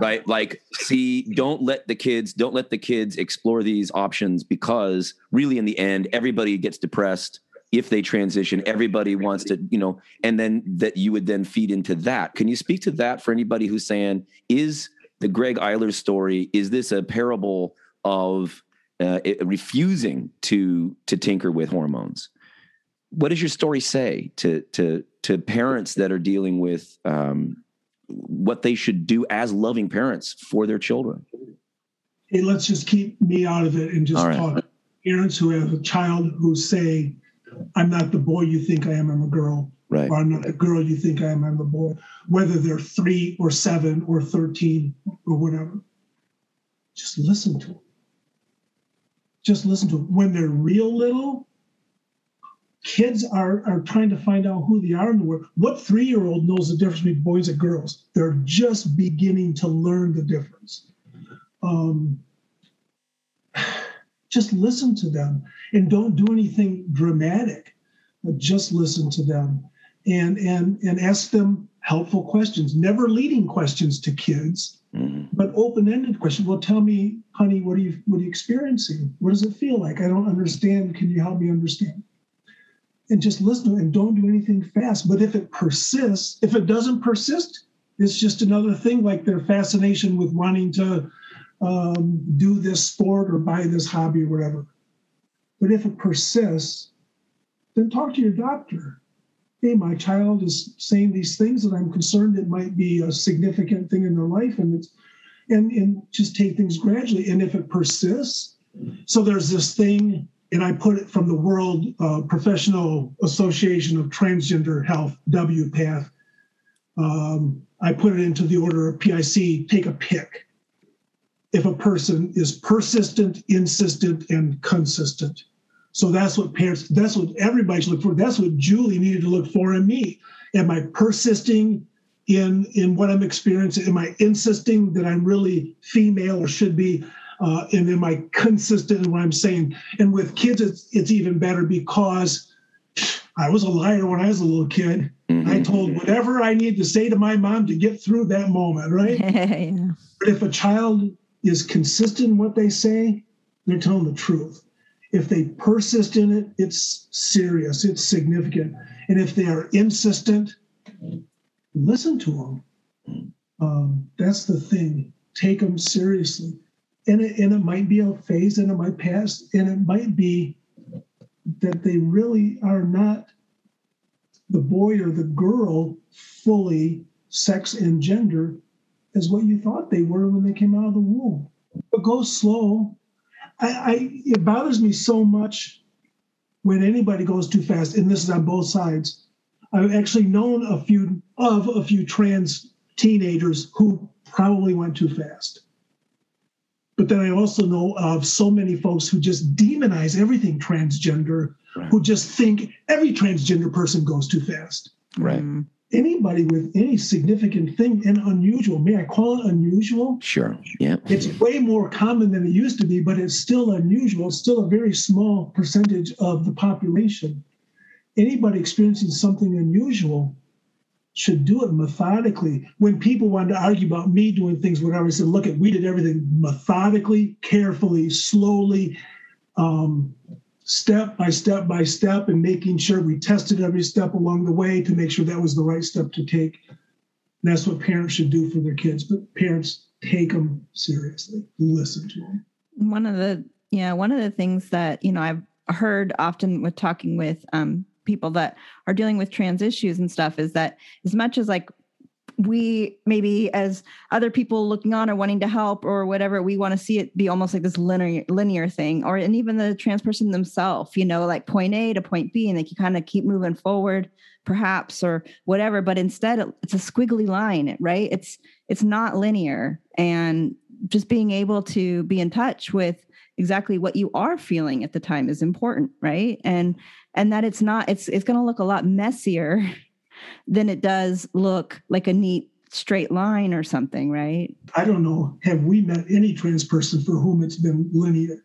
Right. Like, see, don't let the kids explore these options, because really in the end, everybody gets depressed if they transition. Everybody wants to, you know, and then that you would then feed into that. Can you speak to that for anybody who's saying, is the Greg Eilers story, is this a parable of refusing to tinker with hormones? What does your story say to parents that are dealing with what they should do as loving parents for their children? Hey, let's just keep me out of it and just talk. Parents who have a child who say, I'm not the boy you think I am, I'm a girl. Right. Or I'm not the girl you think I am, I'm a boy. Whether they're 3 or 7 or 13 or whatever. Just listen to them. Just listen to them. When they're real little, kids are trying to find out who they are in the world. What 3-year-old knows the difference between boys and girls? They're just beginning to learn the difference. Just listen to them, and don't do anything dramatic. But just listen to them and ask them helpful questions. Never leading questions to kids. Mm-hmm. But open-ended question. Well, tell me, honey, what are you experiencing? What does it feel like? I don't understand. Can you help me understand? And just listen, and don't do anything fast. But if it persists, if it doesn't persist, it's just another thing like their fascination with wanting to do this sport or buy this hobby or whatever. But if it persists, then talk to your doctor. Hey, my child is saying these things and I'm concerned it might be a significant thing in their life, and it's, and just take things gradually. And if it persists, so there's this thing, and I put it from the World Professional Association of Transgender Health, WPATH. I put it into the order of PIC, take a pick. If a person is persistent, insistent, and consistent. So that's what parents, that's what everybody should look for. That's what Julie needed to look for in me. Am I persisting in what I'm experiencing? Am I insisting that I'm really female or should be? And am I consistent in what I'm saying? And with kids, it's even better, because I was a liar when I was a little kid. Mm-hmm. I told whatever I need to say to my mom to get through that moment, right? Yeah. But if a child is consistent in what they say, they're telling the truth. If they persist in it, it's serious, it's significant. And if they are insistent, listen to them. That's the thing. Take them seriously. And it might be a phase, and it might pass, and it might be that they really are not the boy or the girl fully sex and gender as what you thought they were when they came out of the womb. But go slow. It bothers me so much when anybody goes too fast, and this is on both sides. I've actually known a few trans teenagers who probably went too fast. But then I also know of so many folks who just demonize everything transgender, right, who just think every transgender person goes too fast. Right. Anybody with any significant thing, and unusual, may I call it unusual? Sure, yeah. It's way more common than it used to be, but it's still unusual. It's still a very small percentage of the population. Anybody experiencing something unusual should do it methodically. When people wanted to argue about me doing things, whatever, I said, look, we did everything methodically, carefully, slowly, step by step by step, and making sure we tested every step along the way to make sure that was the right step to take. And that's what parents should do for their kids. But parents, take them seriously. Listen to them. One of the things that, I've heard often with talking with people that are dealing with trans issues and stuff is that as much as we maybe as other people looking on or wanting to help or whatever, we want to see it be almost like this linear thing, and even the trans person themselves, point A to point B, and you kind of keep moving forward perhaps or whatever, but instead it's a squiggly line, right? It's not linear. And just being able to be in touch with exactly what you are feeling at the time is important, right? And that it's going to look a lot messier then it does look like a neat straight line or something, right? I don't know. Have we met any trans person for whom it's been linear?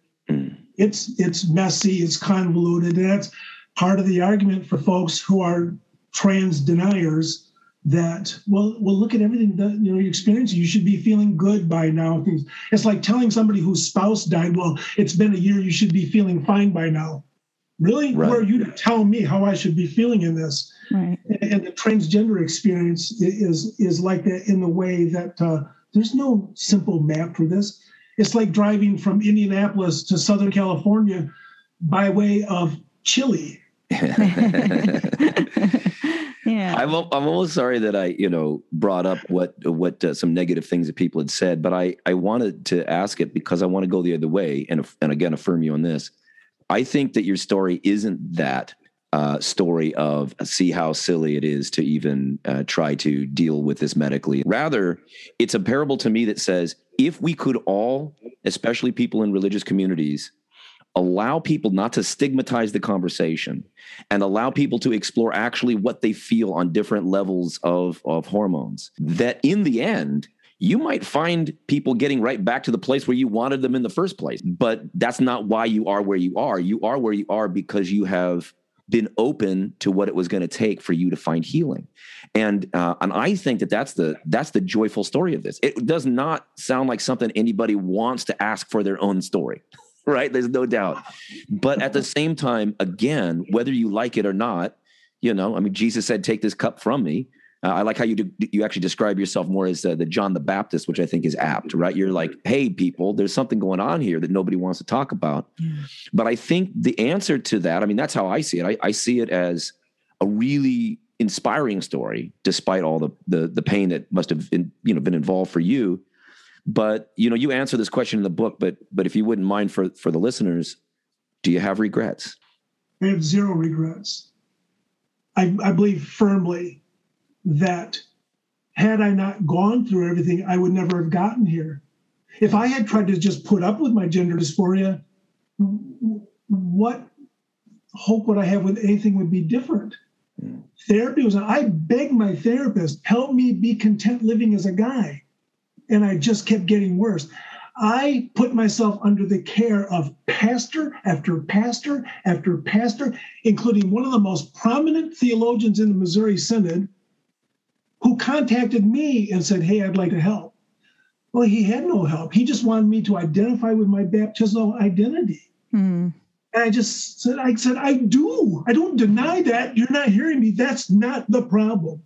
It's messy, it's convoluted, and that's part of the argument for folks who are trans deniers that, well, look at everything that you experience. You should be feeling good by now. It's like telling somebody whose spouse died, well, it's been a year, you should be feeling fine by now. Really? Right. Who are you to tell me how I should be feeling in this? Right. And the transgender experience is like that in the way that there's no simple map for this. It's like driving from Indianapolis to Southern California by way of Chile. Yeah. I'm almost sorry that I, brought up what some negative things that people had said, but I wanted to ask it because I want to go the other way and again affirm you on this. I think that your story isn't that story of see how silly it is to even try to deal with this medically. Rather, it's a parable to me that says, if we could all, especially people in religious communities, allow people not to stigmatize the conversation and allow people to explore actually what they feel on different levels of hormones, that in the end, you might find people getting right back to the place where you wanted them in the first place. But that's not why you are where you are. You are where you are because you have been open to what it was going to take for you to find healing. And I think that that's the joyful story of this. It does not sound like something anybody wants to ask for their own story, right? There's no doubt. But at the same time, again, whether you like it or not, Jesus said, take this cup from me. I like how you actually describe yourself more as the John the Baptist, which I think is apt, right? You're like, hey, people, there's something going on here that nobody wants to talk about. Mm. But I think the answer to that, that's how I see it. I see it as a really inspiring story, despite all the pain that must have been involved for you. But, you answer this question in the book, but if you wouldn't mind for the listeners, do you have regrets? I have zero regrets. I believe firmly that had I not gone through everything, I would never have gotten here. If I had tried to just put up with my gender dysphoria, what hope would I have with anything would be different? Yeah. Therapy was, I begged my therapist, help me be content living as a guy. And I just kept getting worse. I put myself under the care of pastor after pastor after pastor, including one of the most prominent theologians in the Missouri Synod, who contacted me and said, hey, I'd like to help. Well, he had no help. He just wanted me to identify with my baptismal identity. Mm. And I just said, I do. I don't deny that. You're not hearing me. That's not the problem.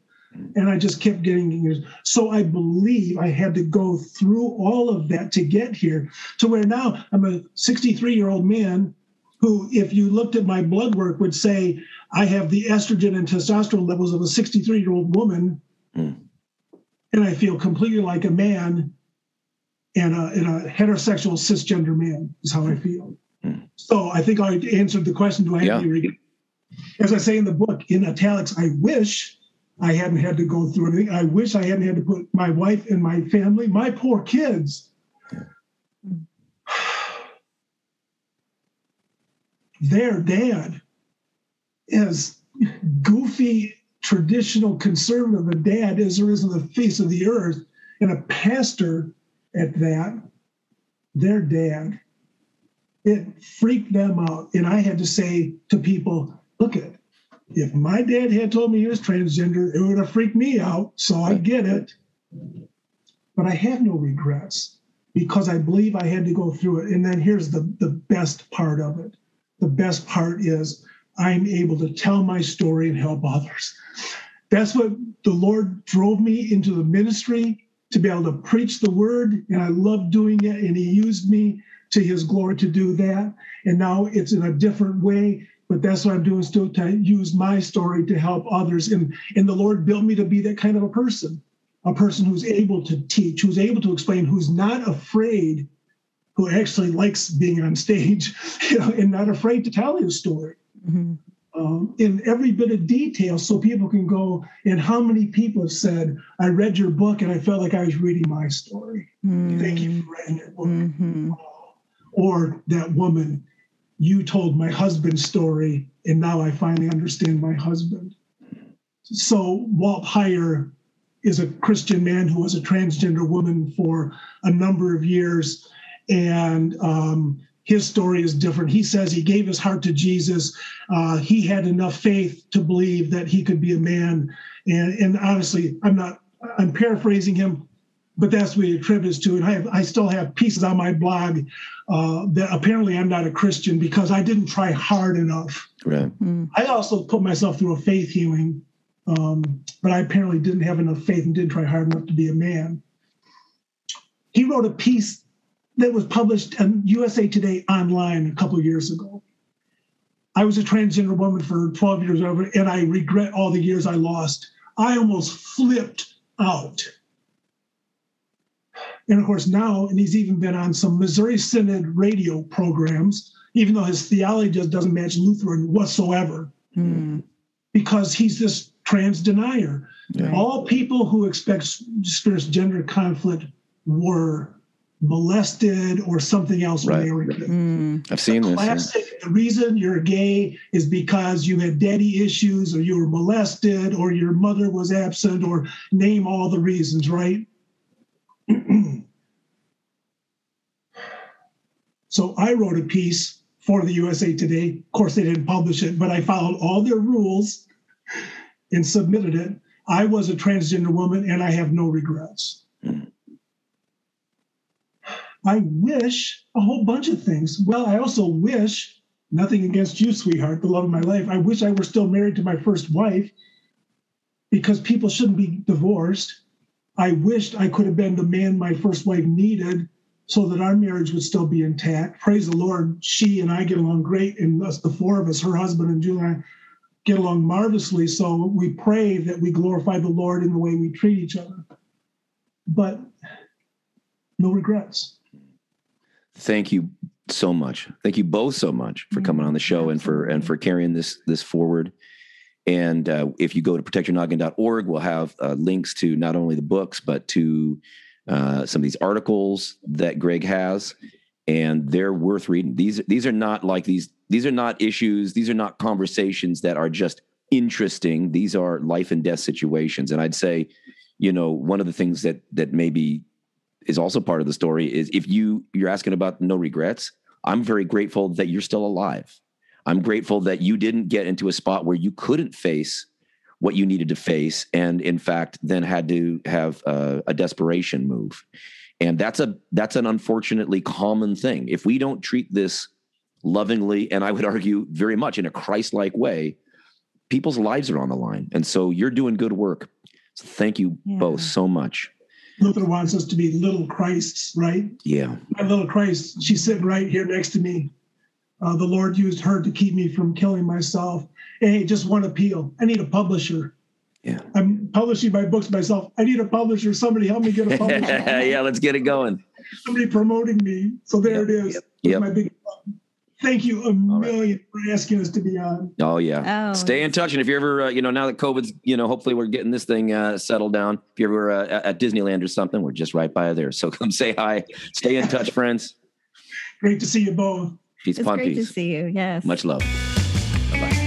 And I just kept getting engaged. So I believe I had to go through all of that to get here to where now I'm a 63-year-old man who, if you looked at my blood work, would say I have the estrogen and testosterone levels of a 63-year-old woman. Mm. And I feel completely like a man and a heterosexual cisgender man is how I feel. Mm. So I think I answered the question, do I have any regret? As I say in the book, in italics, I wish I hadn't had to go through anything. I wish I hadn't had to put my wife and my family, my poor kids. Their dad is goofy, traditional, conservative a dad as there is on the face of the earth, and a pastor at that, their dad. It freaked them out. And I had to say to people, look at, if my dad had told me he was transgender, it would have freaked me out, so I get it. But I have no regrets because I believe I had to go through it. And then here's the best part of it. The best part is I'm able to tell my story and help others. That's what the Lord drove me into the ministry, to be able to preach the word, and I love doing it, and he used me to his glory to do that. And now it's in a different way. But that's what I'm doing still, to use my story to help others. And the Lord built me to be that kind of a person who's able to teach, who's able to explain, who's not afraid, who actually likes being on stage, you know, and not afraid to tell his story in every bit of detail, so people can go, and how many people have said, I read your book and I felt like I was reading my story. Mm-hmm. Thank you for writing that book. Mm-hmm. Or that woman, you told my husband's story, and now I finally understand my husband. So Walt Heyer is a Christian man who was a transgender woman for a number of years, and his story is different. He says he gave his heart to Jesus. He had enough faith to believe that he could be a man. And honestly, I'm paraphrasing him, but that's what he attributes to. And I still have pieces on my blog that apparently I'm not a Christian because I didn't try hard enough. Right. Mm. I also put myself through a faith healing, but I apparently didn't have enough faith and didn't try hard enough to be a man. He wrote a piece that was published in USA Today online a couple of years ago. I was a transgender woman for 12 years over, and I regret all the years I lost. I almost flipped out. And of course now, and he's even been on some Missouri Synod radio programs, even though his theology just doesn't match Lutheran whatsoever, because he's this trans denier. Yeah. All people who experience gender conflict were molested or something else when they were kids. I've seen this. Classic, the reason you're gay is because you had daddy issues, or you were molested, or your mother was absent, or name all the reasons, right? So I wrote a piece for the USA Today. Of course, they didn't publish it, but I followed all their rules and submitted it. I was a transgender woman, and I have no regrets. I wish a whole bunch of things. Well, I also wish, nothing against you, sweetheart, the love of my life, I wish I were still married to my first wife, because people shouldn't be divorced. I wished I could have been the man my first wife needed, so that our marriage would still be intact. Praise the Lord, she and I get along great, and us, the four of us, her husband and Julie, and I get along marvelously, so we pray that we glorify the Lord in the way we treat each other. But no regrets. Thank you so much. Thank you both so much for coming on the show and for carrying this forward. And if you go to protectyournoggin.org, we'll have links to not only the books, but to some of these articles that Greg has, and they're worth reading. These are not like these are not issues. These are not conversations that are just interesting. These are life and death situations. And I'd say, you know, one of the things that maybe is also part of the story is if you're asking about no regrets, I'm very grateful that you're still alive. I'm grateful that you didn't get into a spot where you couldn't face what you needed to face. And in fact, then had to have a desperation move. And that's an unfortunately common thing. If we don't treat this lovingly, and I would argue very much in a Christ-like way, people's lives are on the line. And so you're doing good work. So thank you both so much. Luther wants us to be little Christs, right? Yeah. My little Christ, she's sitting right here next to me. The Lord used her to keep me from killing myself. Hey, just one appeal. I need a publisher. Yeah. I'm publishing my books myself. I need a publisher. Somebody help me get a publisher. Yeah, let's get it going. Somebody promoting me. So there it is. Yep. My big problem. Thank you a million for asking us to be on. Oh, yeah. Oh. Stay in touch. And if you're ever, now that COVID's, hopefully we're getting this thing settled down. If you're ever at Disneyland or something, we're just right by there. So come say hi. Stay in touch, friends. Great to see you both. Peace upon peace. Great to see you. Yes. Much love. Bye-bye.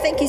Thank you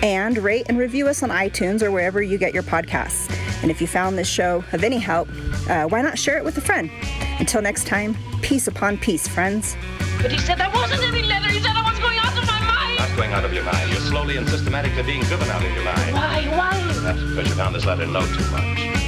And rate and review us on iTunes or wherever you get your podcasts. And if you found this show of any help, why not share it with a friend? Until next time, peace upon peace, friends. But he said I wasn't having leather. He said I was going out of my mind. Not going out of your mind. You're slowly and systematically being driven out of your mind. Why? Perhaps because you found this letter note too much.